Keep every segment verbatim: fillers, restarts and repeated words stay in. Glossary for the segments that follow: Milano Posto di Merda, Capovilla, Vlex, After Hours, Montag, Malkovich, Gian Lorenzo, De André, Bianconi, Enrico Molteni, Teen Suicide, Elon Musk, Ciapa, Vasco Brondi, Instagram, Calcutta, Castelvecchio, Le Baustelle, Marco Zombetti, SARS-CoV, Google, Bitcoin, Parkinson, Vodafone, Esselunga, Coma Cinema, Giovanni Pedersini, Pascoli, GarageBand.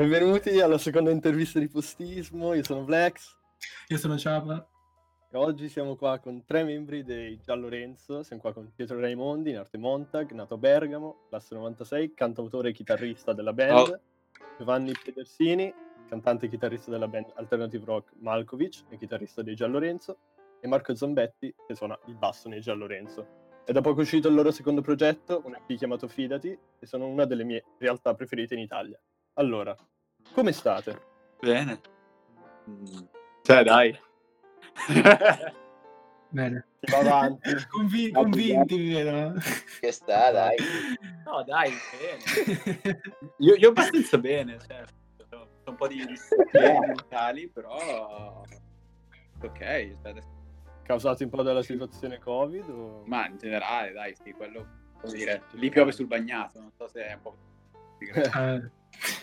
Benvenuti alla seconda intervista di Postismo, io sono Vlex. Io sono Ciapa. E oggi siamo qua con tre membri dei Gian Lorenzo, siamo qua con Pietro Raimondi, in arte Montag, nato a Bergamo, classe novantasei, cantautore e chitarrista della band, oh. Giovanni Pedersini, cantante e chitarrista della band alternative rock Malkovich e chitarrista dei Gian Lorenzo, e Marco Zombetti, che suona il basso nei Gian Lorenzo. È da poco uscito il loro secondo progetto, un E P chiamato Fidati, e sono una delle mie realtà preferite in Italia. Allora, come state? Bene. Cioè, dai. Bene. Si va avanti. Convi- convinti, vi vedo. Che sta, dai. No, dai, bene. Io, io abbastanza bene, cioè, sono un po' di disturbi mentali, però... Ok, state... Causato un po' dalla situazione Covid? O... Ma in generale, dai, sì, quello... Vuol dire, lì piove sul bagnato, non so se è un po'...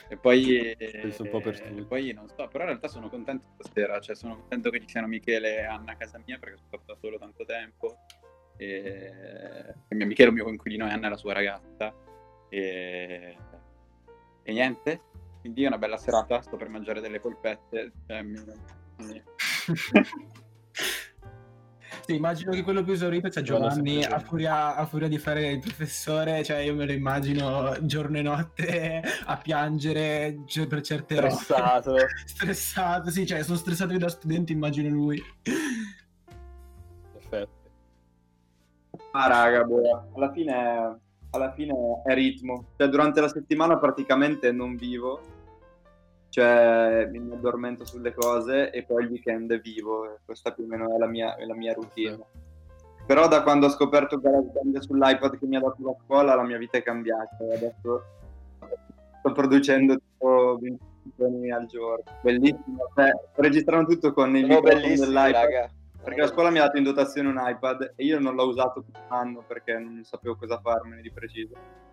E poi, penso un po' per tutti. Poi non so, però in realtà sono contento stasera, cioè sono contento che ci siano Michele e Anna a casa mia perché sono stato da solo tanto tempo e... e Michele è un mio coinquilino e Anna è la sua ragazza e, e niente, quindi è una bella serata, sto per mangiare delle polpette, cioè, mi... Sì, immagino che quello più esaurito c'è Giovanni, a furia, a furia di fare il professore, cioè io me lo immagino giorno e notte a piangere per certe stressato. Robe. Stressato, sì, cioè sono stressato io da studente, immagino lui. Perfetto. Ah raga, boh, alla fine, alla fine è ritmo, cioè durante la settimana praticamente non vivo, cioè mi addormento sulle cose e poi il weekend vivo, questa più o meno è la mia, è la mia routine. Però da quando ho scoperto GarageBand sull'iPad che mi ha dato la scuola la mia vita è cambiata, adesso sto producendo tipo venti milioni al giorno, bellissimo, cioè, registrano tutto con il microfono dell'iPad, raga. Perché la scuola mi ha dato in dotazione un iPad e io non l'ho usato per un anno perché non sapevo cosa farmene di preciso.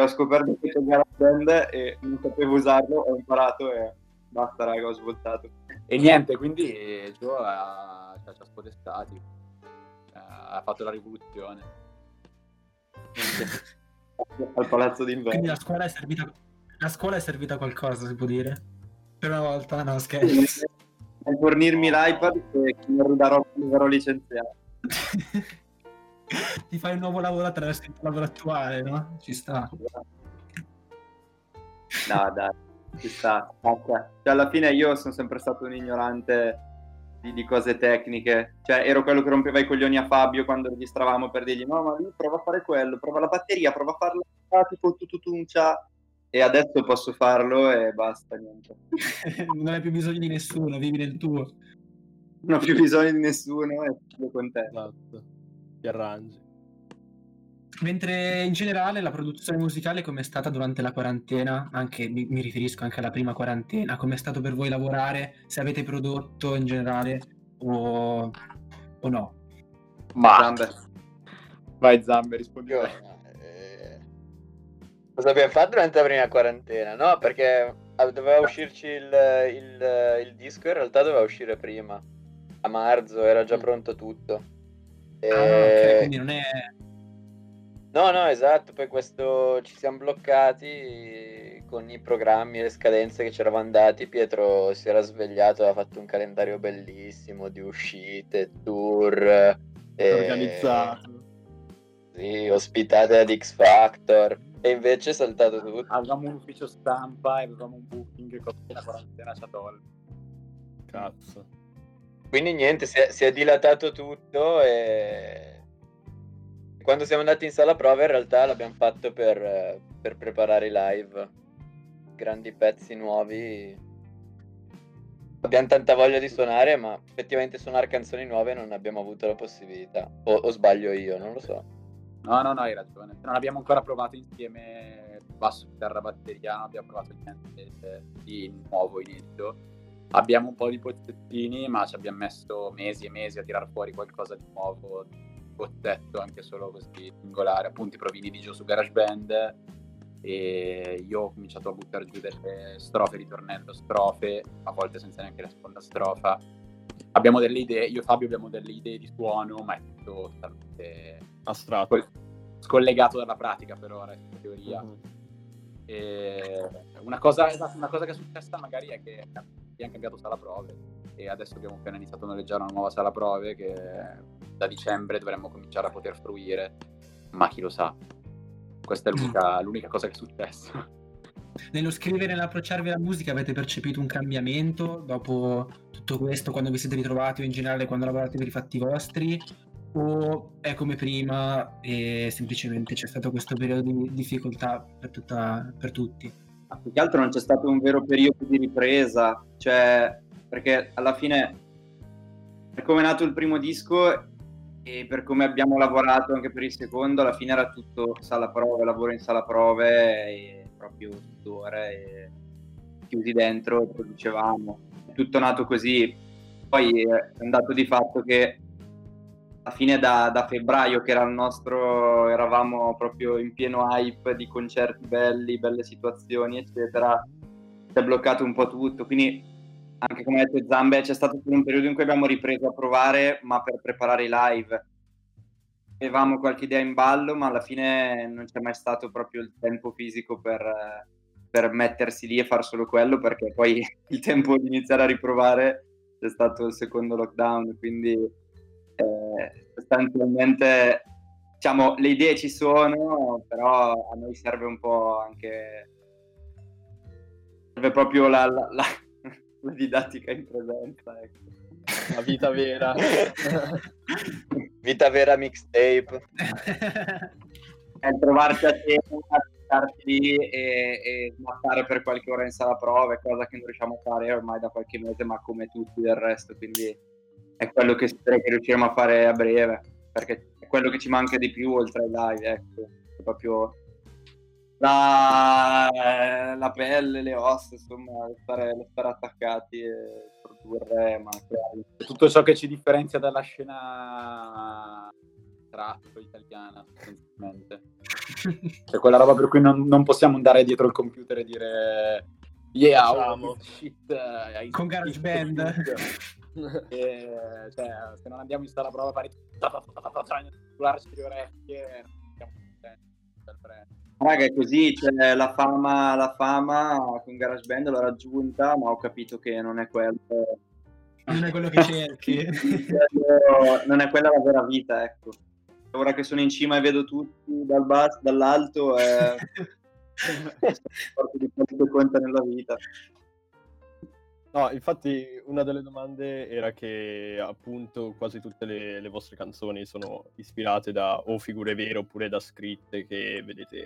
Ho scoperto che c'è GarageBand e non sapevo usarlo, ho imparato e basta raga, ho svoltato. E niente, quindi Gio ha, cioè, ci ha spodestati, ha fatto la rivoluzione. Al palazzo d'inverno. Quindi la scuola è servita, la scuola è servita a qualcosa, si può dire? Per una volta, no scherzo. A fornirmi l'iPad che mi ridarò, mi sarò licenziato. Ti fai un nuovo lavoro attraverso il lavoro attuale, no? Ci sta. No, dai, ci sta. Cioè, alla fine io sono sempre stato un ignorante di, di cose tecniche. Cioè, ero quello che rompeva i coglioni a Fabio quando registravamo per dirgli no, ma lui prova a fare quello, prova la batteria, prova a farla, tipo tututuncia. E adesso posso farlo e basta, niente. Non hai più bisogno di nessuno, vivi nel tuo. Non ho più bisogno di nessuno e sono contento. Esatto. Ti arrangi. Mentre in generale la produzione musicale com'è stata durante la quarantena? Anche mi, mi riferisco anche alla prima quarantena. Com'è stato per voi lavorare? Se avete prodotto in generale o, o no? Ma Zambe. Vai Zambe, rispondi. Io, eh... Cosa abbiamo fatto durante la prima quarantena? No, perché doveva uscirci il, il, il disco. In realtà doveva uscire prima, a marzo era già pronto tutto. E... Ah, okay, quindi non è... No, no, esatto, poi questo ci siamo bloccati con i programmi e le scadenze che c'eravamo dati. Pietro si era svegliato, aveva fatto un calendario bellissimo di uscite, tour e... organizzato. Sì, ospitate ad X Factor. E invece è saltato tutto. Avevamo un ufficio stampa e avevamo un booking con la quarantena ciatol. Cazzo. Quindi niente, si è, si è dilatato tutto e quando siamo andati in sala prova in realtà l'abbiamo fatto per, per preparare i live, grandi pezzi nuovi, abbiamo tanta voglia di suonare ma effettivamente suonare canzoni nuove non abbiamo avuto la possibilità, o, o sbaglio io, non lo so. No, no, no, hai ragione, non abbiamo ancora provato insieme basso, chitarra, batteria, non abbiamo provato niente di nuovo inizio. Abbiamo un po' di bozzettini, ma ci abbiamo messo mesi e mesi a tirar fuori qualcosa di nuovo, di bozzetto, anche solo così singolare, appunto i provini di Gio su GarageBand. E io ho cominciato a buttare giù delle strofe, ritornello, strofe, a volte senza neanche la seconda strofa. Abbiamo delle idee, io e Fabio abbiamo delle idee di suono, ma è tutto totalmente astratto, scollegato dalla pratica per ora, in teoria. Mm-hmm. E una cosa, esatto, una cosa che è successa magari è che abbiamo cambiato sala prove e adesso abbiamo appena iniziato a noleggiare una nuova sala prove che da dicembre dovremmo cominciare a poter fruire, ma chi lo sa. Questa è l'unica, l'unica cosa che è successa. Nello scrivere e nell'approcciarvi alla musica avete percepito un cambiamento dopo tutto questo, quando vi siete ritrovati o in generale quando lavorate per i fatti vostri, o è come prima e semplicemente c'è stato questo periodo di difficoltà per, tutta, per tutti? Ah, più che altro non c'è stato un vero periodo di ripresa, cioè perché alla fine per come è nato il primo disco e per come abbiamo lavorato anche per il secondo, alla fine era tutto sala prove, lavoro in sala prove e proprio sudore e chiusi dentro e producevamo, è tutto nato così. Poi è andato di fatto che alla fine da, da febbraio, che era il nostro, eravamo proprio in pieno hype di concerti belli, belle situazioni eccetera, si è bloccato un po' tutto, quindi anche come ha detto Zambe c'è stato un periodo in cui abbiamo ripreso a provare, ma per preparare i live avevamo qualche idea in ballo, ma alla fine non c'è mai stato proprio il tempo fisico per, per mettersi lì e far solo quello, perché poi il tempo di iniziare a riprovare c'è stato il secondo lockdown, quindi Eh, sostanzialmente diciamo le idee ci sono, però a noi serve un po' anche, serve proprio la, la, la, la didattica in presenza, ecco. La vita vera vita vera mixtape è trovarsi a tema, starti lì e, e smattare per qualche ora in sala prove, cosa che non riusciamo a fare ormai da qualche mese, ma come tutti del resto, quindi è quello che spero che riusciremo a fare a breve, perché è quello che ci manca di più oltre ai live, ecco, è proprio la, la pelle, le ossa, insomma, stare, stare attaccati e produrre, ma tutto ciò che ci differenzia dalla scena trap italiana, sostanzialmente. Cioè quella roba per cui non, non possiamo andare dietro il computer e dire yeah, oh, shit, uh, con GarageBand. E, cioè, se non andiamo in sala prova a fare spularci le orecchie, raga, è così, cioè, la fama la fama con GarageBand l'ho raggiunta, ma ho capito che non è quello non è quello che cerchi non è quella la vera vita, ecco. Ora che sono in cima e vedo tutti dal basso, dall'alto, è di quello che conta nella vita. No, infatti una delle domande era che appunto quasi tutte le, le vostre canzoni sono ispirate da o figure vere oppure da scritte che vedete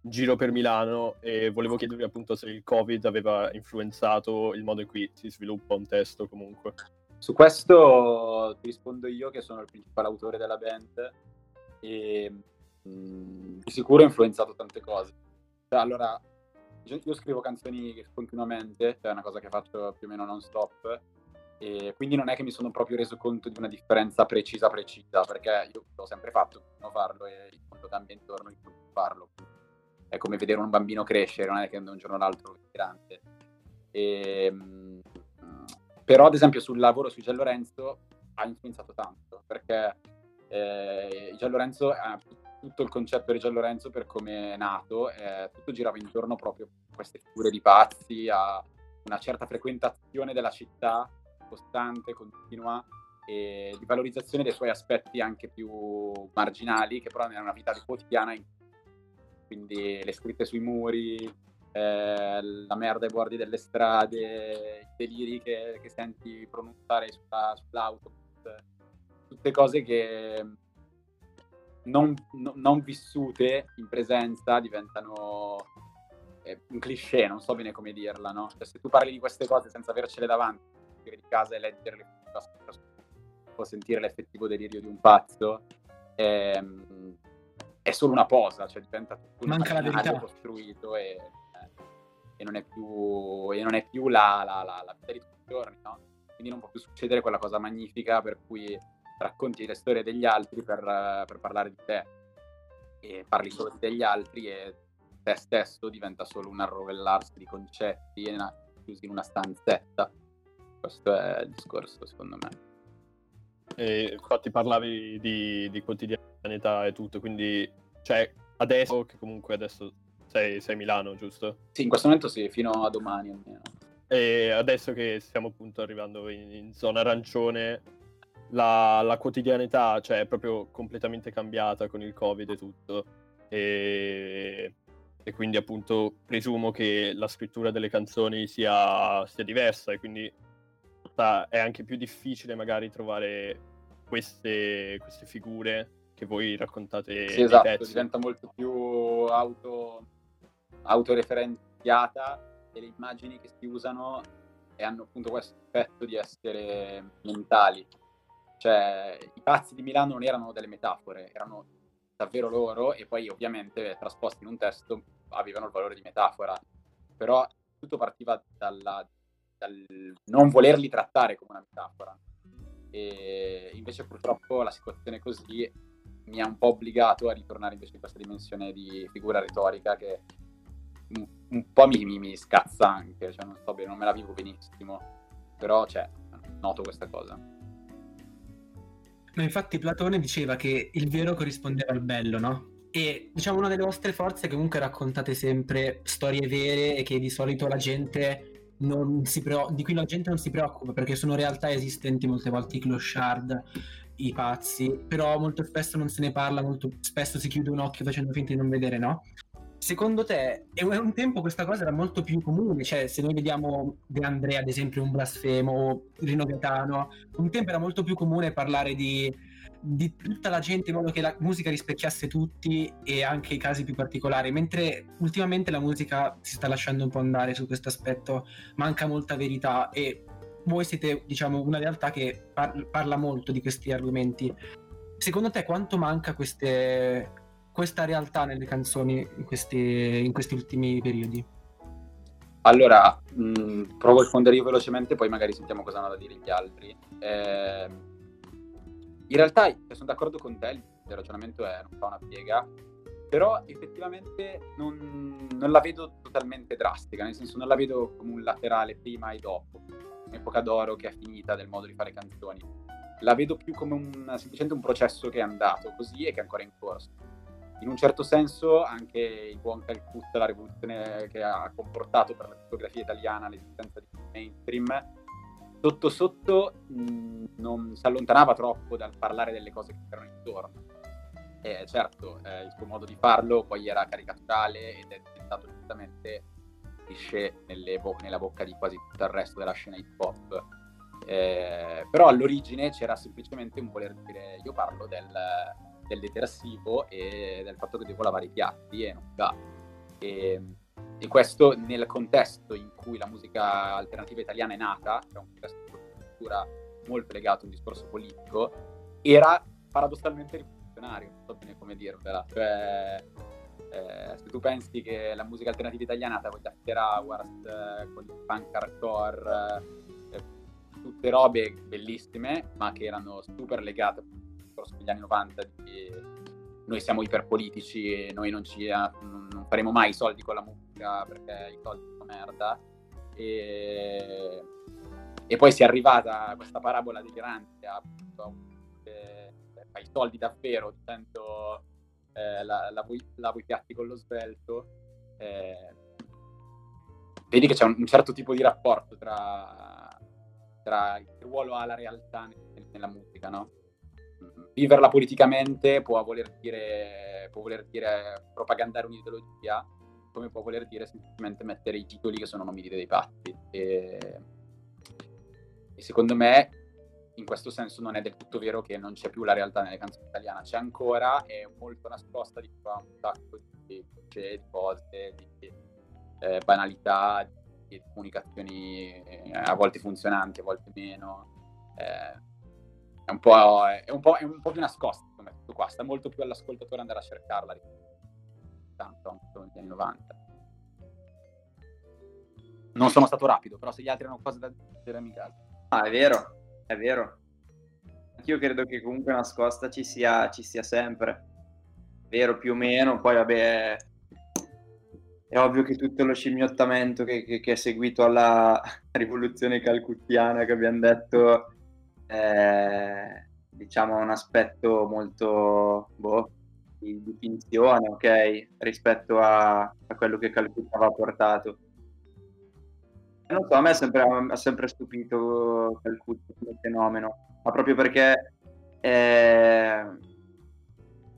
in giro per Milano, e volevo chiedervi appunto se il Covid aveva influenzato il modo in cui si sviluppa un testo comunque. Su questo ti rispondo io, che sono il principale autore della band, e mh, di sicuro ho influenzato tante cose. Allora, io scrivo canzoni continuamente, è una cosa che faccio più o meno non stop, e quindi non è che mi sono proprio reso conto di una differenza precisa precisa, perché io l'ho sempre fatto, non farlo, e il mondo cambia intorno, non farlo. È come vedere un bambino crescere, non è che da un giorno all'altro è grande. E, però ad esempio sul lavoro su Gian Lorenzo ha influenzato tanto, perché eh, Gian Lorenzo è, tutto il concetto di Gian Lorenzo per come è nato, eh, tutto girava intorno proprio a queste figure di pazzi, a una certa frequentazione della città costante, continua, e di valorizzazione dei suoi aspetti anche più marginali, che però era una vita quotidiana, quindi le scritte sui muri, eh, la merda ai bordi delle strade, i deliri che, che senti pronunciare sulla, sull'autobus, tutte cose che Non, no, non vissute in presenza diventano eh, un cliché, non so bene come dirla, no? Cioè, se tu parli di queste cose senza avercele davanti, uscire di casa e leggerle o sentire l'effettivo delirio di un pazzo, è, è solo una posa, cioè diventa tutto un personaggio costruito e, e non è più, e non è più la, la, la, la vita di tutti i giorni, no? Quindi non può più succedere quella cosa magnifica per cui racconti le storie degli altri per, per parlare di te, e parli solo degli altri e te stesso diventa solo un arrovellarsi di concetti e una, chiusi in una stanzetta. Questo è il discorso, secondo me. E infatti parlavi di, di quotidianità e tutto, quindi cioè adesso, che comunque adesso sei, sei Milano, giusto? Sì, in questo momento sì, fino a domani almeno. E adesso che stiamo appunto arrivando in, in zona arancione, la, la quotidianità, cioè, è proprio completamente cambiata con il Covid e tutto, e, e quindi appunto presumo che la scrittura delle canzoni sia, sia diversa, e quindi sta, è anche più difficile magari trovare queste, queste figure che voi raccontate. Sì, esatto, pezzi. Diventa molto più auto, autoreferenziata, e le immagini che si usano e hanno appunto questo effetto di essere mentali. Cioè, i pazzi di Milano non erano delle metafore, erano davvero loro, e poi ovviamente trasposti in un testo avevano il valore di metafora, però tutto partiva dalla, dal non volerli trattare come una metafora. E invece purtroppo la situazione così mi ha un po' obbligato a ritornare invece in questa dimensione di figura retorica che un, un po' mi, mi, mi scazza anche, cioè non sto bene, non me la vivo benissimo, però cioè, noto questa cosa. Ma infatti Platone diceva che il vero corrispondeva al bello, no? E diciamo una delle vostre forze è che comunque raccontate sempre storie vere, e che di solito la gente non si preo- di cui la gente non si preoccupa, perché sono realtà esistenti, molte volte i clochard, i pazzi, però molto spesso non se ne parla, molto spesso si chiude un occhio facendo finta di non vedere, no? Secondo te, e un tempo questa cosa era molto più comune, cioè se noi vediamo De André ad esempio, un blasfemo, o Rino Gaetano, un tempo era molto più comune parlare di, di tutta la gente in modo che la musica rispecchiasse tutti, e anche i casi più particolari, mentre ultimamente la musica si sta lasciando un po' andare su questo aspetto, manca molta verità, e voi siete diciamo una realtà che par- parla molto di questi argomenti. Secondo te quanto manca queste... questa realtà nelle canzoni in questi, in questi ultimi periodi? Allora, mh, provo a rispondervi velocemente, poi magari sentiamo cosa hanno da dire gli altri. Eh, in realtà sono d'accordo con te, il ragionamento è non fa una piega, però effettivamente non, non la vedo totalmente drastica, nel senso non la vedo come un laterale prima e dopo, un'epoca d'oro che è finita del modo di fare canzoni. La vedo più come un, semplicemente un processo che è andato così e che è ancora in corso. In un certo senso anche il buon Calcutta, la rivoluzione che ha comportato per la fotografia italiana l'esistenza di mainstream, sotto sotto mh, non si allontanava troppo dal parlare delle cose che erano intorno. E certo, eh, il suo modo di farlo poi era caricaturale ed è diventato giustamente cliché nelle bo- nella bocca di quasi tutto il resto della scena hip hop. Eh, però all'origine c'era semplicemente un voler dire, io parlo del... del detersivo e del fatto che devo lavare i piatti e non da. E, e questo nel contesto in cui la musica alternativa italiana è nata, cioè un contesto di cultura molto legato a un discorso politico, era paradossalmente rivoluzionario, non so bene come dirvela. Cioè, eh, se tu pensi che la musica alternativa italiana è nata con gli After Hours, eh, con il punk hardcore, eh, tutte robe bellissime, ma che erano super legate negli anni novanta di noi siamo iperpolitici, noi non ci non faremo mai soldi con la musica perché i soldi sono merda, e, e poi si è arrivata questa parabola delirante a fai i soldi davvero dicendo eh, la, la, lavo i piatti con lo svelto. eh, vedi che c'è un, un certo tipo di rapporto tra, tra il ruolo alla realtà nel, nella musica, no? Viverla politicamente può voler dire può voler dire propagandare un'ideologia, come può voler dire semplicemente mettere i titoli che sono nomi dei patti, e, e secondo me in questo senso non è del tutto vero che non c'è più la realtà nelle canzoni italiane, c'è ancora, è molto nascosta di un sacco di cose, di eh, banalità, di, di comunicazioni eh, a volte funzionanti, a volte meno. eh, È un, po', è, un po', è un po' più nascosta come tutto qua, sta molto più all'ascoltatore andare a cercarla tanto negli anni novanta. Non sono stato rapido, però se gli altri hanno cose da dire mi caldo. Ah, è vero, è vero. Anch'io credo che comunque nascosta ci sia, ci sia sempre, vero più o meno, poi vabbè è ovvio che tutto lo scimmiottamento che, che, che è seguito alla rivoluzione calcuttiana che abbiamo detto... Eh, diciamo un aspetto molto boh, di, di finzione, ok, rispetto a, a quello che Calcutta aveva portato. Non so, a me ha sempre, sempre stupito Calcutta come fenomeno, ma proprio perché eh,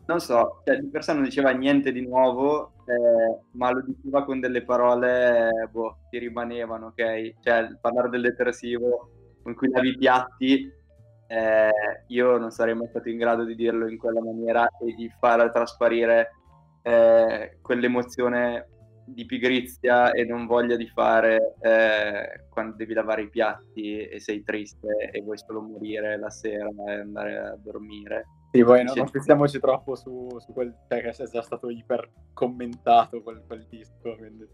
non so, cioè, di per sé non diceva niente di nuovo, eh, ma lo diceva con delle parole, boh, ti rimanevano, ok? Cioè, parlare del detersivo con cui lavi i piatti, eh, io non sarei mai stato in grado di dirlo in quella maniera e di far trasparire eh, quell'emozione di pigrizia e non voglia di fare eh, quando devi lavare i piatti e sei triste e vuoi solo morire la sera e andare a dormire. Sì, poi no, non pensiamoci troppo su, su quel, cioè, che è già stato iper commentato quel, quel disco, quindi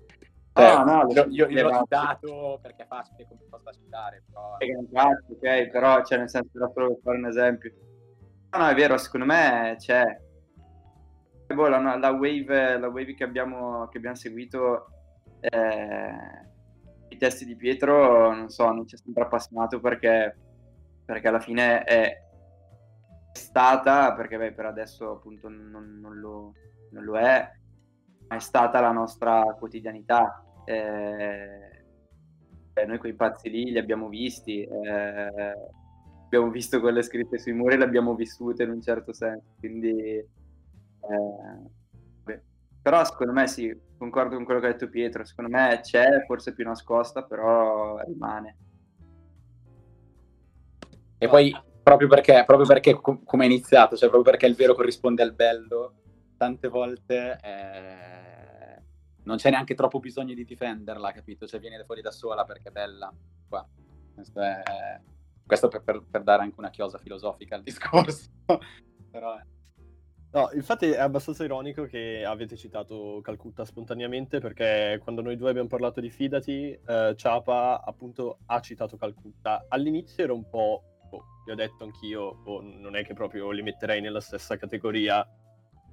cioè, ah, no, io, io, io l'ho citato perché è facile, come posso citare, però eh, infatti, ok, però cioè, nel senso, da solo fare un esempio, no, no, è vero, secondo me c'è, cioè, boh, la, la wave la wave che abbiamo che abbiamo seguito, eh, i testi di Pietro, non so, non ci è sempre appassionato perché perché alla fine è stata, perché beh, per adesso appunto non, non, lo, non lo è, ma è stata la nostra quotidianità, eh, beh, noi quei pazzi lì li abbiamo visti, eh, abbiamo visto quelle scritte sui muri, le abbiamo vissute in un certo senso, quindi Eh, però secondo me sì, concordo con quello che ha detto Pietro, secondo me c'è, forse più nascosta, però rimane. E poi proprio perché proprio perché com- come è iniziato, cioè proprio perché il vero corrisponde al bello, tante volte eh, non c'è neanche troppo bisogno di difenderla, capito? Cioè viene fuori da sola perché è bella qua. Questo, è, questo per, per, per dare anche una chiosa filosofica al discorso. Però eh. No, infatti è abbastanza ironico che avete citato Calcutta spontaneamente, perché quando noi due abbiamo parlato di Fidati, eh, Ciapa appunto ha citato Calcutta. All'inizio era un po', oh, vi ho detto anch'io, oh, non è che proprio li metterei nella stessa categoria,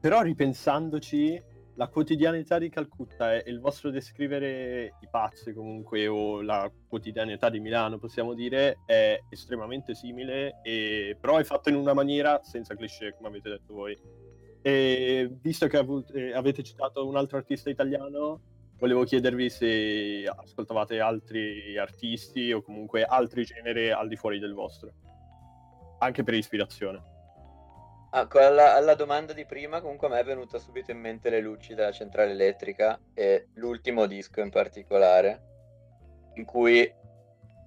però ripensandoci, la quotidianità di Calcutta e il vostro descrivere i pazzi comunque, o la quotidianità di Milano, possiamo dire, è estremamente simile, e però è fatto in una maniera senza cliché, come avete detto voi. E visto che av- eh, avete citato un altro artista italiano, volevo chiedervi se ascoltavate altri artisti o comunque altri generi al di fuori del vostro, anche per ispirazione. Ah, alla, alla domanda di prima, comunque a me è venuta subito in mente Le luci della centrale elettrica, e l'ultimo disco in particolare, in cui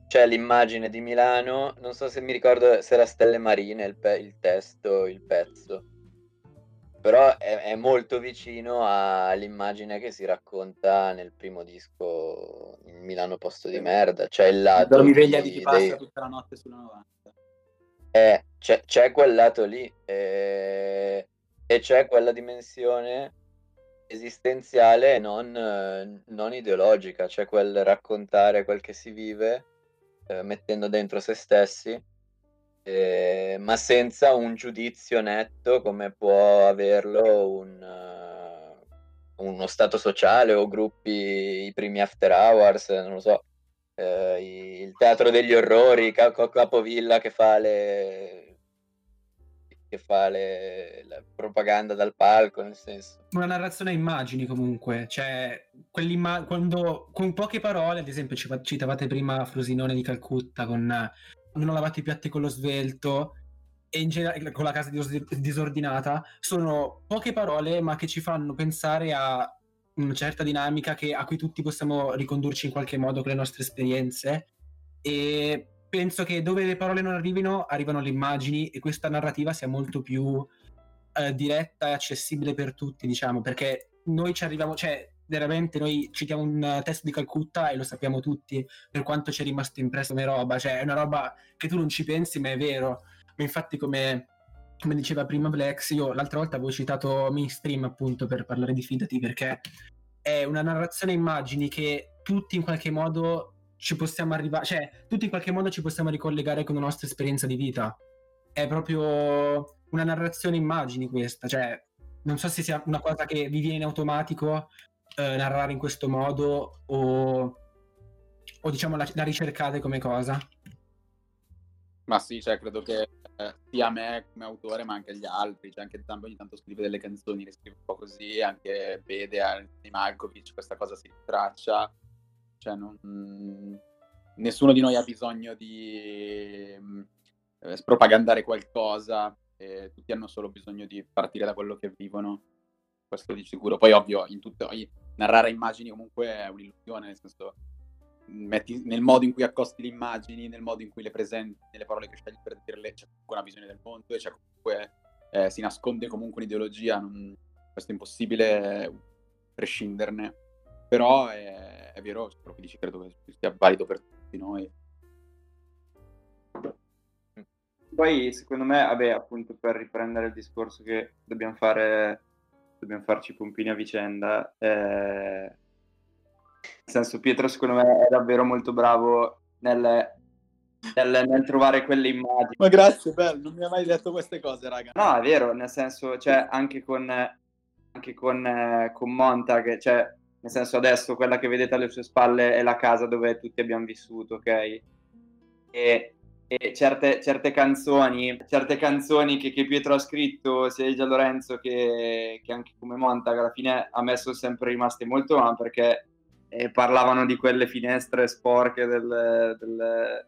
c'è l'immagine di Milano, non so se mi ricordo se era Stelle Marine il, pe- il testo, il pezzo, però è, è molto vicino all'immagine che si racconta nel primo disco, in Milano Posto di Merda, cioè il lato... Dormiveglia di chi passa dei... tutta la notte sulla novanta. Eh, c'è, c'è quel lato lì, eh, e c'è quella dimensione esistenziale e non, eh, non ideologica, c'è quel raccontare quel che si vive, eh, mettendo dentro se stessi. Eh, ma senza un giudizio netto come può averlo un, uh, uno stato sociale o gruppi, i primi After Hours, non lo so, eh, il Teatro degli orrori, Capovilla che fa le che fa le la propaganda dal palco, nel senso una narrazione a immagini comunque, cioè quell'imma- quando con poche parole, ad esempio ci fa- citavate prima Frosinone di Calcutta con non lavate i piatti con lo svelto, e in generale con la casa disordinata, sono poche parole ma che ci fanno pensare a una certa dinamica che, a cui tutti possiamo ricondurci in qualche modo con le nostre esperienze, e penso che dove le parole non arrivino arrivano le immagini, e questa narrativa sia molto più eh, diretta e accessibile per tutti, diciamo, perché noi ci arriviamo, cioè veramente noi citiamo un testo di Calcutta e lo sappiamo tutti per quanto ci è rimasto impresso come roba, cioè è una roba che tu non ci pensi ma è vero. Ma infatti come, come diceva prima Vlex, io l'altra volta avevo citato Mainstream appunto per parlare di Fidati, perché è una narrazione immagini che tutti in qualche modo ci possiamo arrivare, cioè tutti in qualche modo ci possiamo ricollegare con la nostra esperienza di vita, è proprio una narrazione immagini questa, cioè non so se sia una cosa che vi viene in automatico narrare in questo modo o, o diciamo la, la ricercate come cosa. Ma sì, cioè credo che eh, sia a me come autore ma anche agli altri. Cioè, anche Zampa ogni tanto scrive delle canzoni, le scrive un po' così, anche Bede di Malkovich, questa cosa si traccia. Cioè non... nessuno di noi ha bisogno di eh, spropagandare qualcosa, eh, tutti hanno solo bisogno di partire da quello che vivono, questo di sicuro. Poi ovvio, in tutto, narrare immagini comunque è un'illusione, nel senso, metti, nel modo in cui accosti le immagini, nel modo in cui le presenti, nelle parole che scegli per dirle, c'è comunque una visione del mondo e c'è comunque, eh, si nasconde comunque un'ideologia, non, questo è impossibile prescinderne. Però è, è vero, quello che dici credo che sia valido per tutti noi. Poi secondo me, vabbè, appunto per riprendere il discorso che dobbiamo fare, dobbiamo farci pompini a vicenda, eh, nel senso Pietro secondo me è davvero molto bravo nel, nel, nel trovare quelle immagini. Ma grazie, bello, non mi ha mai detto queste cose, raga. No, è vero, nel senso, cioè anche con, anche con, eh, con Montag, cioè nel senso adesso quella che vedete alle sue spalle è la casa dove tutti abbiamo vissuto, ok? E, e certe, certe canzoni, certe canzoni che, che Pietro ha scritto, sia Gian Lorenzo che, che anche come Montag, alla fine a me sono sempre rimaste molto male perché eh, parlavano di quelle finestre sporche del, del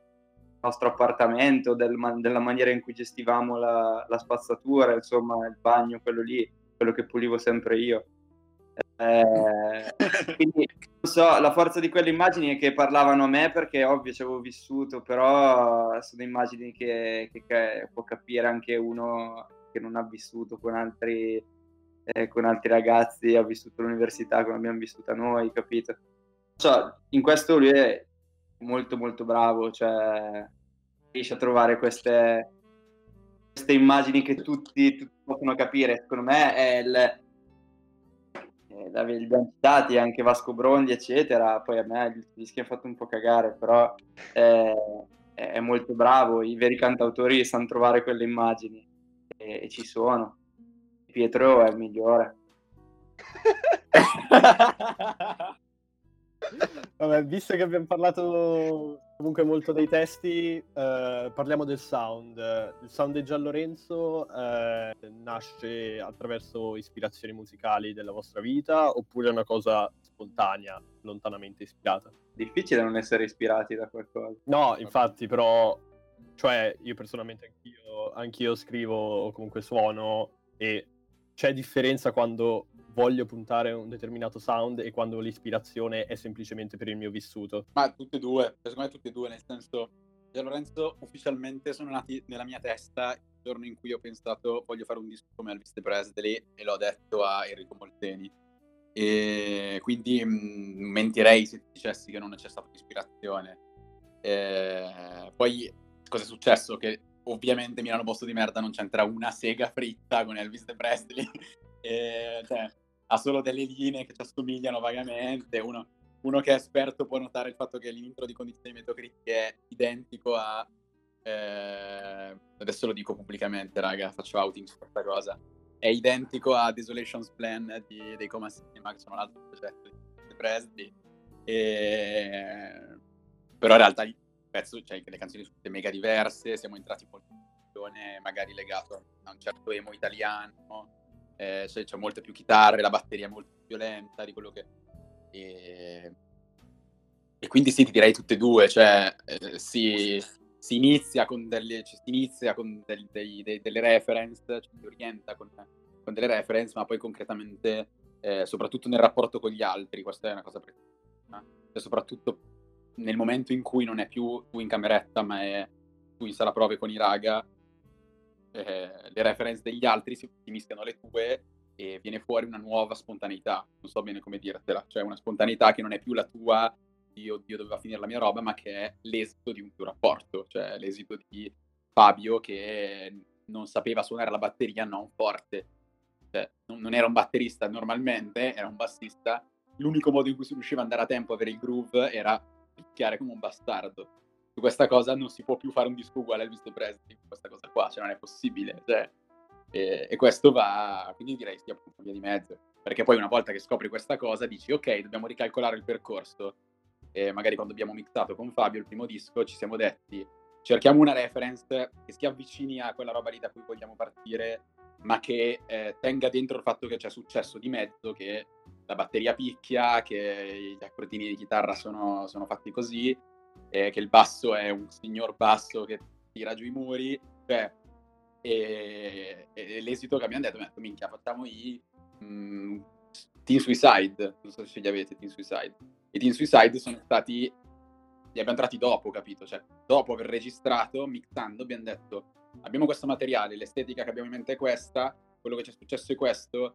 nostro appartamento, del, della maniera in cui gestivamo la, la spazzatura, insomma il bagno, quello lì, quello che pulivo sempre io. Eh, quindi non so, la forza di quelle immagini è che parlavano a me perché ovvio ci avevo vissuto, però sono immagini che, che, che può capire anche uno che non ha vissuto con altri, eh, con altri ragazzi, ha vissuto l'università come abbiamo vissuta noi, capito? So, in questo lui è molto molto bravo, cioè riesce a trovare queste, queste immagini che tutti, tutti possono capire. Secondo me è il abbiamo citati anche Vasco Brondi eccetera, poi a me gli dischi hanno fatto un po' cagare, però è, è molto bravo, i veri cantautori sanno trovare quelle immagini e, e ci sono. Pietro è il migliore. Vabbè, visto che abbiamo parlato comunque molto dei testi, eh, parliamo del sound. Il sound di Gian Lorenzo eh, nasce attraverso ispirazioni musicali della vostra vita oppure è una cosa spontanea, lontanamente ispirata? Difficile non essere ispirati da qualcosa. No, infatti, però, cioè io personalmente anch'io, anch'io scrivo o comunque suono e c'è differenza quando voglio puntare un determinato sound e quando l'ispirazione è semplicemente per il mio vissuto. Ma tutte e due, secondo me tutte e due, nel senso, Gian Lorenzo ufficialmente sono nati nella mia testa il giorno in cui ho pensato voglio fare un disco come Elvis Presley e l'ho detto a Enrico Molteni. E quindi mh, mentirei se ti dicessi che non c'è stata ispirazione. E poi cosa è successo? Che ovviamente Milano Posto di Merda non c'entra una sega fritta con Elvis Presley. E, cioè, ha solo delle linee che ci assomigliano vagamente. Uno, uno che è esperto può notare il fatto che l'intro di Condizioni Metocritiche è identico a eh, adesso lo dico pubblicamente, raga, faccio outing su questa cosa, è identico a Desolation's Plan di, dei Coma Cinema, che sono l'altro progetto di Presley. E... però in realtà il pezzo, cioè le canzoni sono tutte mega diverse, siamo entrati in produzione magari legato a un certo emo italiano. Eh, cioè, c'è molte più chitarre, la batteria è molto più lenta di quello che... E, e quindi sì, ti direi tutte e due, cioè eh, si, si inizia con delle, cioè, si inizia con del, dei, dei, delle reference, cioè, si orienta con, con delle reference, ma poi concretamente, eh, soprattutto nel rapporto con gli altri, questa è una cosa preziosissima, cioè, soprattutto nel momento in cui non è più tu in cameretta, ma è tu in sala prove con i raga, Eh, le reference degli altri si mischiano alle tue e viene fuori una nuova spontaneità, non so bene come dirtela, cioè una spontaneità che non è più la tua di oddio doveva finire la mia roba, ma che è l'esito di un tuo rapporto, cioè l'esito di Fabio che non sapeva suonare la batteria non forte, cioè, non, non era un batterista normalmente, era un bassista, l'unico modo in cui si riusciva ad andare a tempo a avere il groove era picchiare come un bastardo. Questa cosa non si può più fare un disco uguale a Elvis Presley, questa cosa qua, cioè non è possibile, cioè, e, e questo va, quindi direi sia appunto via di mezzo, perché poi una volta che scopri questa cosa dici ok, dobbiamo ricalcolare il percorso, e magari quando abbiamo mixato con Fabio il primo disco ci siamo detti cerchiamo una reference che si avvicini a quella roba lì da cui vogliamo partire, ma che eh, tenga dentro il fatto che c'è successo di mezzo, che la batteria picchia, che gli accordini di chitarra sono, sono fatti così, eh, che il basso è un signor basso che tira giù i muri, cioè, e, e l'esito che abbiamo detto, mi ha detto, minchia, facciamo i mh, Teen Suicide, non so se li avete, Teen Suicide. I Teen Suicide sono stati, li abbiamo entrati dopo, capito? Cioè, dopo aver registrato, mixando, abbiamo detto, abbiamo questo materiale, l'estetica che abbiamo in mente è questa, quello che ci è successo è questo,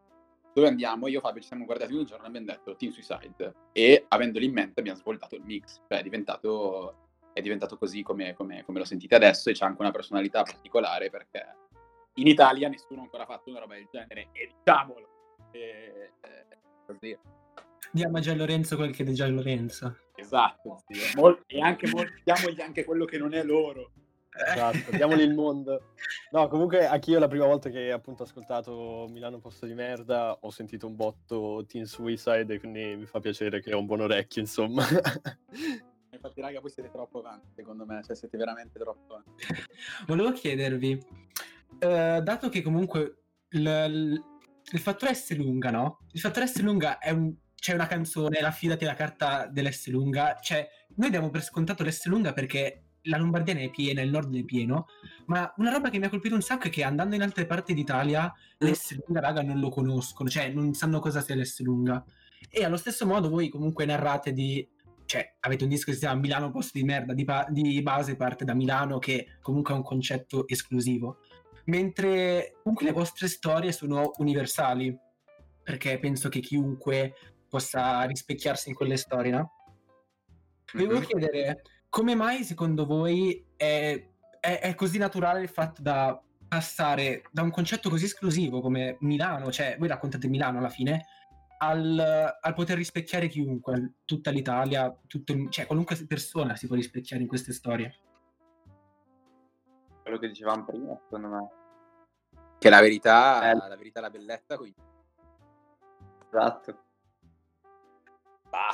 dove andiamo? Io e Fabio ci siamo guardati un giorno e abbiamo detto Teen Suicide, e avendoli in mente abbiamo svoltato il mix, cioè è diventato, è diventato così come, come, come lo sentite adesso, e c'è anche una personalità particolare perché in Italia nessuno ha ancora fatto una roba del genere, e diciamolo! E, e, così. Diamo a Gian Lorenzo quel che è di Gian Lorenzo. Esatto, sì. Mol- e anche mol- diamogli anche quello che non è loro. Esatto, diamogli il mondo. No, comunque anch'io la prima volta che appunto ho ascoltato Milano Posto di Merda ho sentito un botto Teen Suicide, e quindi mi fa piacere che ho un buon orecchio, insomma. Infatti raga, voi siete troppo avanti, secondo me, cioè siete veramente troppo avanti. Volevo chiedervi, eh, dato che comunque il, il fattore Esselunga, no? Il fattore Esselunga è un... c'è una canzone, la Fidati, la carta dell'Esselunga, cioè noi diamo per scontato l'Esselunga perché la Lombardia ne è piena, il nord ne è pieno, ma una roba che mi ha colpito un sacco è che andando in altre parti d'Italia l'Esselunga, raga, non lo conoscono, cioè non sanno cosa sia l'Esselunga. E allo stesso modo voi comunque narrate di, cioè avete un disco che si chiama Milano Posto di Merda, di, pa- di base parte da Milano, che comunque è un concetto esclusivo, mentre comunque le vostre storie sono universali, perché penso che chiunque possa rispecchiarsi in quelle storie, no? Volevo mm-hmm. chiedere, come mai secondo voi è, è, è così naturale il fatto da passare da un concetto così esclusivo come Milano, cioè voi raccontate Milano alla fine, al, al poter rispecchiare chiunque, tutta l'Italia, tutto il, cioè qualunque persona si può rispecchiare in queste storie? Quello che dicevamo prima, secondo me. Che la verità, eh. la verità, la bellezza, quindi. Esatto.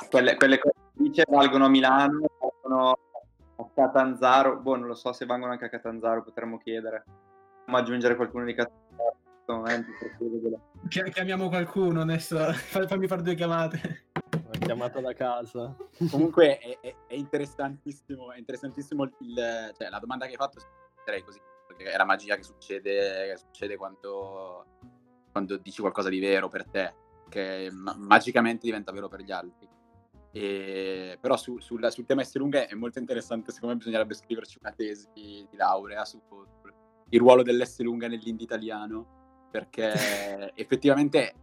Quelle, quelle cose che dice valgono a Milano, valgono a Catanzaro, boh, non lo so se vengono anche a Catanzaro, potremmo chiedere, ma aggiungere qualcuno di Catanzaro in questo momento perché... chiamiamo qualcuno adesso, fammi fare due chiamate, una chiamata da casa. Comunque è, è, è interessantissimo, è interessantissimo il, cioè, la domanda che hai fatto, direi così, perché è la magia che succede, che succede quando, quando dici qualcosa di vero per te, che ma- magicamente diventa vero per gli altri. E, però su, sulla, sul tema Esselunga è molto interessante, secondo me bisognerebbe scriverci una tesi di laurea su il ruolo dell'Esselunga nell'indie italiano, perché effettivamente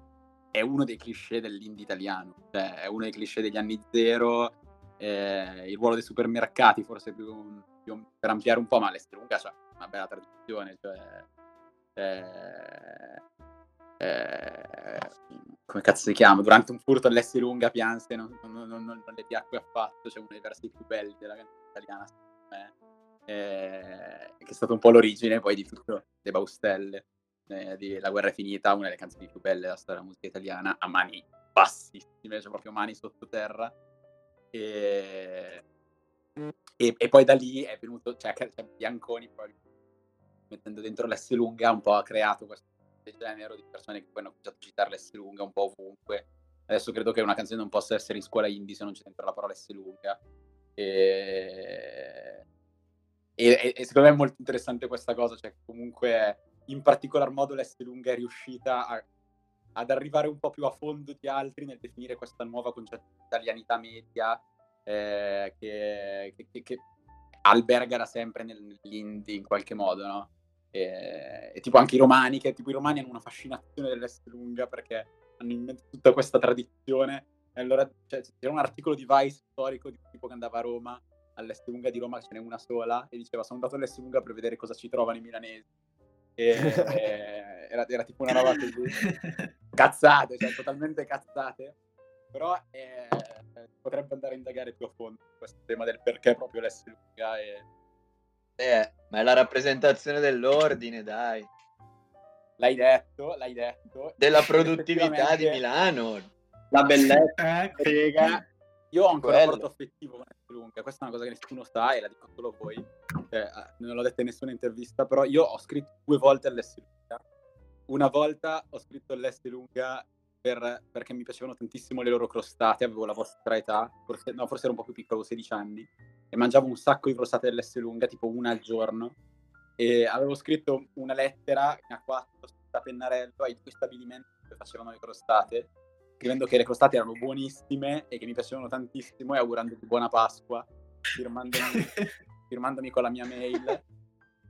è uno dei cliché dell'indie italiano, cioè è uno dei cliché degli anni zero, eh, il ruolo dei supermercati forse più, più per ampliare un po', ma l'Esselunga, cioè, una bella tradizione, cioè eh, eh, come cazzo si chiama, durante un furto all'Esselunga pianse non, non, non, non le piacque affatto, c'è uno dei versi più belli della canzone italiana, secondo me, eh, che è stato un po' l'origine poi di tutto, Le Baustelle, eh, di La Guerra è Finita, una delle canzoni più belle della storia della musica italiana, a mani bassissime, cioè proprio mani sottoterra, e, e, e poi da lì è venuto, cioè, cioè Bianconi poi, mettendo dentro l'Esselunga, un po' ha creato questo genere di persone che poi hanno cominciato a citare l'Esselunga un po' ovunque. Adesso credo che una canzone non possa essere in scuola indie se non c'è dentro la parola Esselunga, e... E, e secondo me è molto interessante questa cosa, cioè comunque in particolar modo l'Esselunga è riuscita a, ad arrivare un po' più a fondo di altri nel definire questa nuova concetto di italianità media, eh, che, che, che alberga da sempre nell'indie in qualche modo, no? E, e tipo anche i romani, che tipo i romani hanno una fascinazione dell'Esselunga perché hanno in mente tutta questa tradizione, e allora cioè, c'era un articolo di Vice storico di un tipo che andava a Roma, all'Esselunga di Roma ce n'è una sola, e diceva sono andato all'Esselunga per vedere cosa ci trovano i milanesi, e, e, era, era tipo una roba così, cazzate, cioè totalmente cazzate, però eh, potrebbe andare a indagare più a fondo questo tema del perché proprio l'Esselunga e Eh, ma è la rappresentazione dell'ordine, dai. L'hai detto, l'hai detto. Della produttività di Milano. La bellezza, eh, Io ho ancora un rapporto affettivo con Esselunga, questa è una cosa che nessuno sa e la dico solo voi, eh, non l'ho detta in nessuna intervista, però io ho scritto due volte all'Esselunga. Una volta ho scritto all'Esselunga per, perché mi piacevano tantissimo le loro crostate, avevo la vostra età, forse, no, forse ero un po' più piccolo, sedici anni, e mangiavo un sacco di crostate dell'Esselunga, tipo una al giorno, e avevo scritto una lettera, una quattro, da pennarello, ai due stabilimenti dove facevano le crostate, scrivendo che le crostate erano buonissime e che mi piacevano tantissimo e augurandomi buona Pasqua, firmandomi, firmandomi con la mia mail.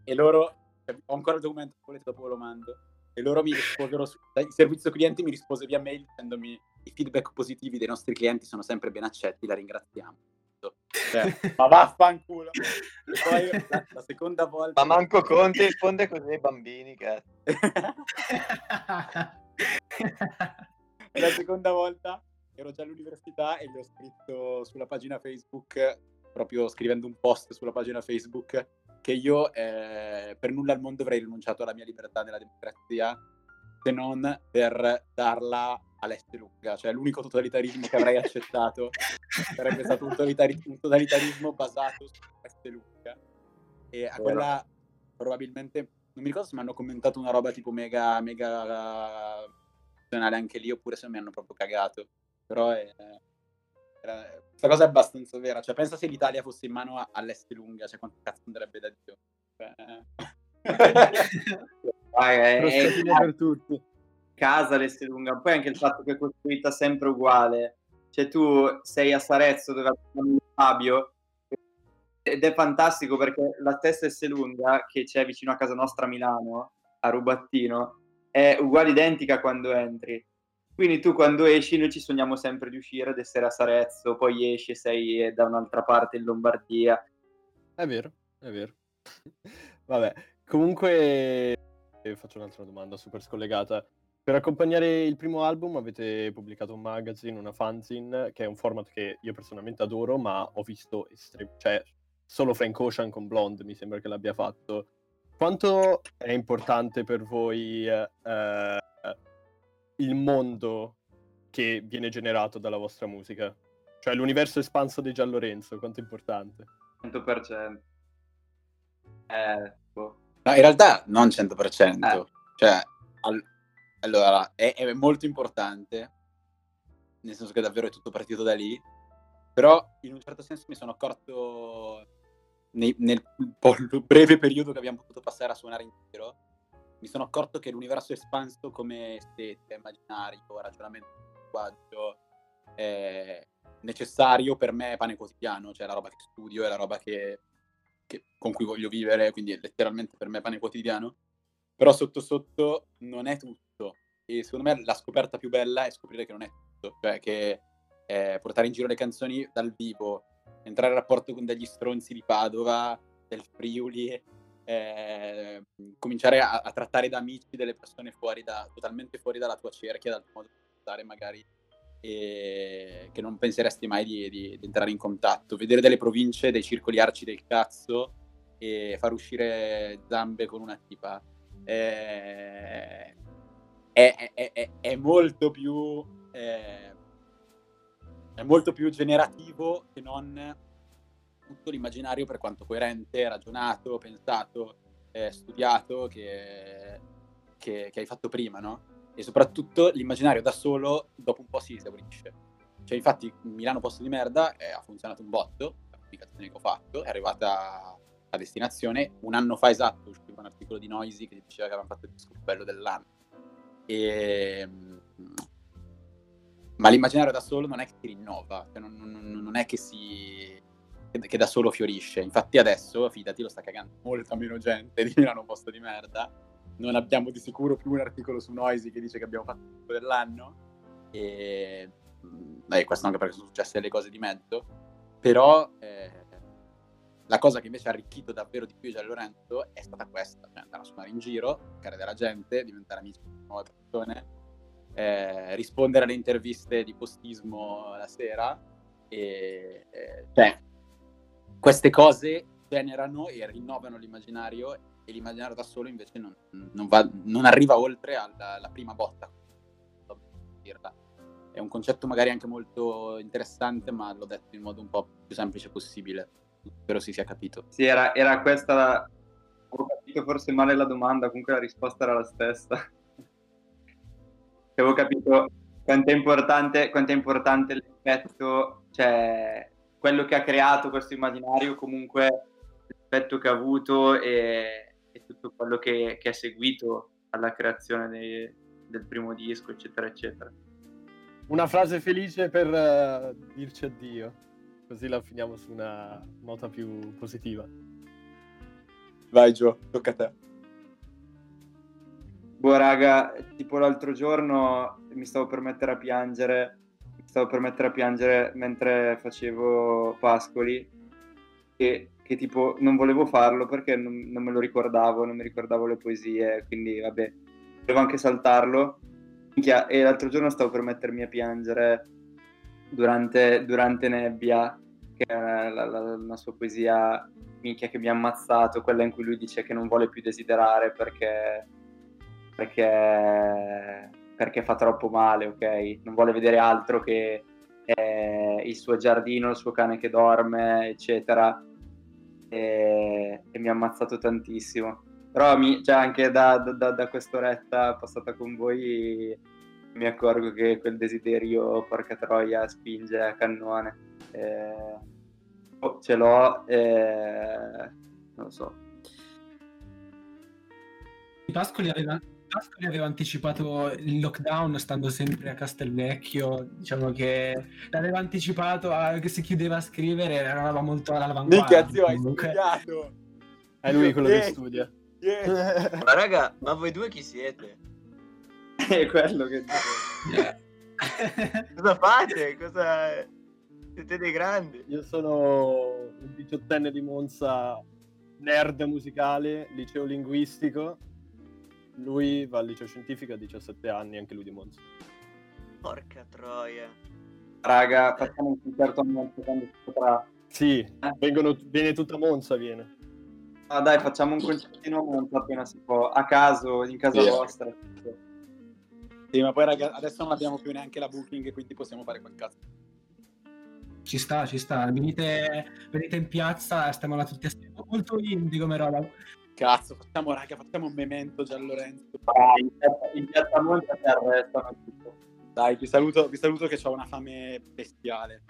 E loro, cioè, ho ancora il documento, se volete dopo ve lo mando, e loro mi risposero, su, il servizio clienti mi rispose via mail dicendomi: i feedback positivi dei nostri clienti sono sempre ben accetti, la ringraziamo. Cioè, ma vaffanculo. Poi la, la seconda volta, ma manco Conte risponde così ai bambini, cazzo. E la seconda volta ero già all'università e gli ho scritto sulla pagina Facebook, proprio scrivendo un post sulla pagina Facebook, che io eh, per nulla al mondo avrei rinunciato alla mia libertà nella democrazia se non per darla all'Esselunga, cioè l'unico totalitarismo che avrei accettato sarebbe stato un, totalitari- un totalitarismo basato sull'Esselunga. E a quella probabilmente, non mi ricordo se mi hanno commentato una roba tipo mega mega funzionale anche lì, oppure se mi hanno proprio cagato, però è, è, questa cosa è abbastanza vera, cioè pensa se l'Italia fosse in mano a- all'Esselunga, cioè quanto cazzo andrebbe da Dio, cioè... Vai, è, è... per tutti. Casa l'Esselunga, poi anche il fatto che è costruita sempre uguale, cioè tu sei a Sarezzo dove abbiamo Fabio ed è fantastico perché la stessa Esselunga che c'è vicino a casa nostra a Milano, a Rubattino, è uguale identica quando entri, quindi tu quando esci, noi ci sogniamo sempre di uscire ed essere a Sarezzo, poi esci e sei da un'altra parte in Lombardia. È vero, è vero. Vabbè, comunque faccio un'altra domanda super scollegata. Per accompagnare il primo album avete pubblicato un magazine, una fanzine, che è un format che io personalmente adoro, ma ho visto estrem- cioè solo Frank Ocean con Blonde mi sembra che l'abbia fatto. Quanto è importante per voi eh, il mondo che viene generato dalla vostra musica? Cioè l'universo espanso di Gian Lorenzo, quanto è importante? cento per cento. Eh, boh. No, in realtà non cento per cento. Eh. Cioè... Al- Allora, è, è molto importante, nel senso che davvero è tutto partito da lì, però in un certo senso mi sono accorto nei, nel po- breve periodo che abbiamo potuto passare a suonare in giro, mi sono accorto che l'universo è espanso come estetica, immaginario, ragionamento, linguaggio, eh, necessario per me è pane quotidiano, cioè la roba che studio è la roba che, che, con cui voglio vivere, quindi è letteralmente per me pane quotidiano, però sotto sotto non è tutto. E secondo me la scoperta più bella è scoprire che non è tutto, cioè che eh, portare in giro le canzoni dal vivo, entrare in rapporto con degli stronzi di Padova, del Friuli, eh, cominciare a, a trattare da amici delle persone fuori da, totalmente fuori dalla tua cerchia, dal modo di pensare magari, e che non penseresti mai di, di, di entrare in contatto, vedere delle province, dei circoli arci del cazzo e far uscire zambe con una tipa. Eh, È, è, è, è molto più è, è molto più generativo che non tutto l'immaginario, per quanto coerente, ragionato, pensato, eh, studiato che, che, che hai fatto prima, no? E soprattutto l'immaginario da solo dopo un po' si esaurisce, cioè infatti Milano Posto di Merda eh, ha funzionato un botto, la pubblicazione che ho fatto è arrivata a destinazione un anno fa esatto, usciva un articolo di Noisy che diceva che avevano fatto il disco più bello dell'anno. E... ma l'immaginario da solo non è che si rinnova, non, non, non è che si che da solo fiorisce, infatti adesso Fidati lo sta cagando molta meno gente di Milano Posto di Merda, non abbiamo di sicuro più un articolo su Noisy che dice che abbiamo fatto tutto dell'anno e eh, questo anche perché sono successe le cose di mezzo, però eh, la cosa che invece ha arricchito davvero di più Gian Lorenzo è stata questa, cioè andare a suonare in giro, cercare della gente, diventare amici di nuove persone, eh, rispondere alle interviste di Postismo la sera, e, eh, cioè queste cose generano e rinnovano l'immaginario e l'immaginario da solo invece non, non, va, non arriva oltre alla, alla prima botta, non so dirla. è un concetto magari anche molto interessante, ma l'ho detto in modo un po' più semplice possibile, spero si sia capito. Sì, era, era questa la... ho capito forse male la domanda, comunque la risposta era la stessa. Avevo capito quanto è importante, quanto è importante l'effetto, cioè quello che ha creato questo immaginario, comunque l'effetto che ha avuto e, e tutto quello che, che è seguito alla creazione dei, del primo disco, eccetera, eccetera. Una frase felice per uh, dirci addio, così la finiamo su una nota più positiva. Vai Gio, tocca a te. Boh raga, tipo l'altro giorno mi stavo per mettere a piangere, mi stavo per mettere a piangere mentre facevo Pascoli, e che tipo non volevo farlo perché non, non me lo ricordavo, non mi ricordavo le poesie, quindi vabbè, volevo anche saltarlo. E l'altro giorno stavo per mettermi a piangere durante, durante Nebbia, che è la, la, la, una sua poesia minchia che mi ha ammazzato, quella in cui lui dice che non vuole più desiderare perché perché perché fa troppo male, ok? Non vuole vedere altro che eh, il suo giardino, il suo cane che dorme, eccetera, e, e mi ha ammazzato tantissimo. Però mi, cioè anche da, da, da quest'oretta passata con voi mi accorgo che quel desiderio, porca troia, spinge a cannone. Eh, Oh, ce l'ho, eh... non lo so. Pascoli aveva, Pascoli aveva anticipato il lockdown stando sempre a Castelvecchio, diciamo che l'aveva anticipato, a, che si chiudeva a scrivere, eravamo molto all'avanguardia. Minchia zio, hai studiato! È lui quello yeah. che studia. Yeah. Ma raga, ma voi due chi siete? È quello che yeah. Cosa fate? Cosa... Siete dei grandi. Io sono un diciottenne di Monza, nerd musicale, liceo linguistico. Lui va al liceo scientifico a diciassette anni, anche lui di Monza. Porca troia. Raga, facciamo un concerto a Monza quando si potrà. Sì, eh. vengono, viene tutta Monza, viene. Ah dai, facciamo un concertino a Monza appena si può, a caso, in casa yeah. vostra. Sì, ma poi raga, adesso non abbiamo più neanche la booking, quindi possiamo fare quel cazzo. Ci sta, ci sta, venite, venite in piazza, stiamo là tutti assieme, molto indie come roba. Cazzo, facciamo raga, facciamo un memento Gian Lorenzo. Dai, in piazza molto si arrestano tutto. Dai, vi saluto, vi saluto che ho una fame bestiale.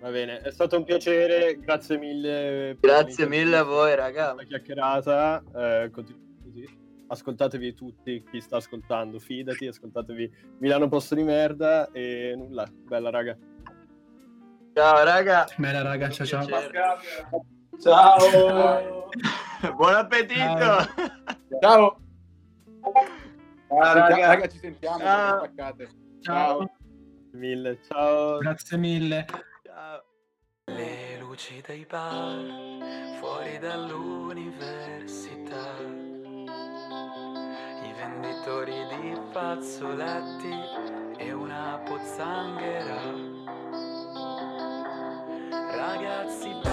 Va bene, è stato un piacere, grazie mille. Grazie mille a voi raga. Una chiacchierata, eh, continuate così. Ascoltatevi tutti, chi sta ascoltando, fidati, ascoltatevi Milano Posto di Merda e nulla, bella raga. Ciao raga. Bella raga, ciao ciao. Ciao. Buon appetito. Ciao. Ciao. Ah, raga. raga, ci sentiamo. Ciao. Ciao. Ciao. Mille, ciao. Grazie mille. Ciao. Le luci dei bar fuori dall'università. I venditori di fazzoletti e una pozzanghera. Ragazzi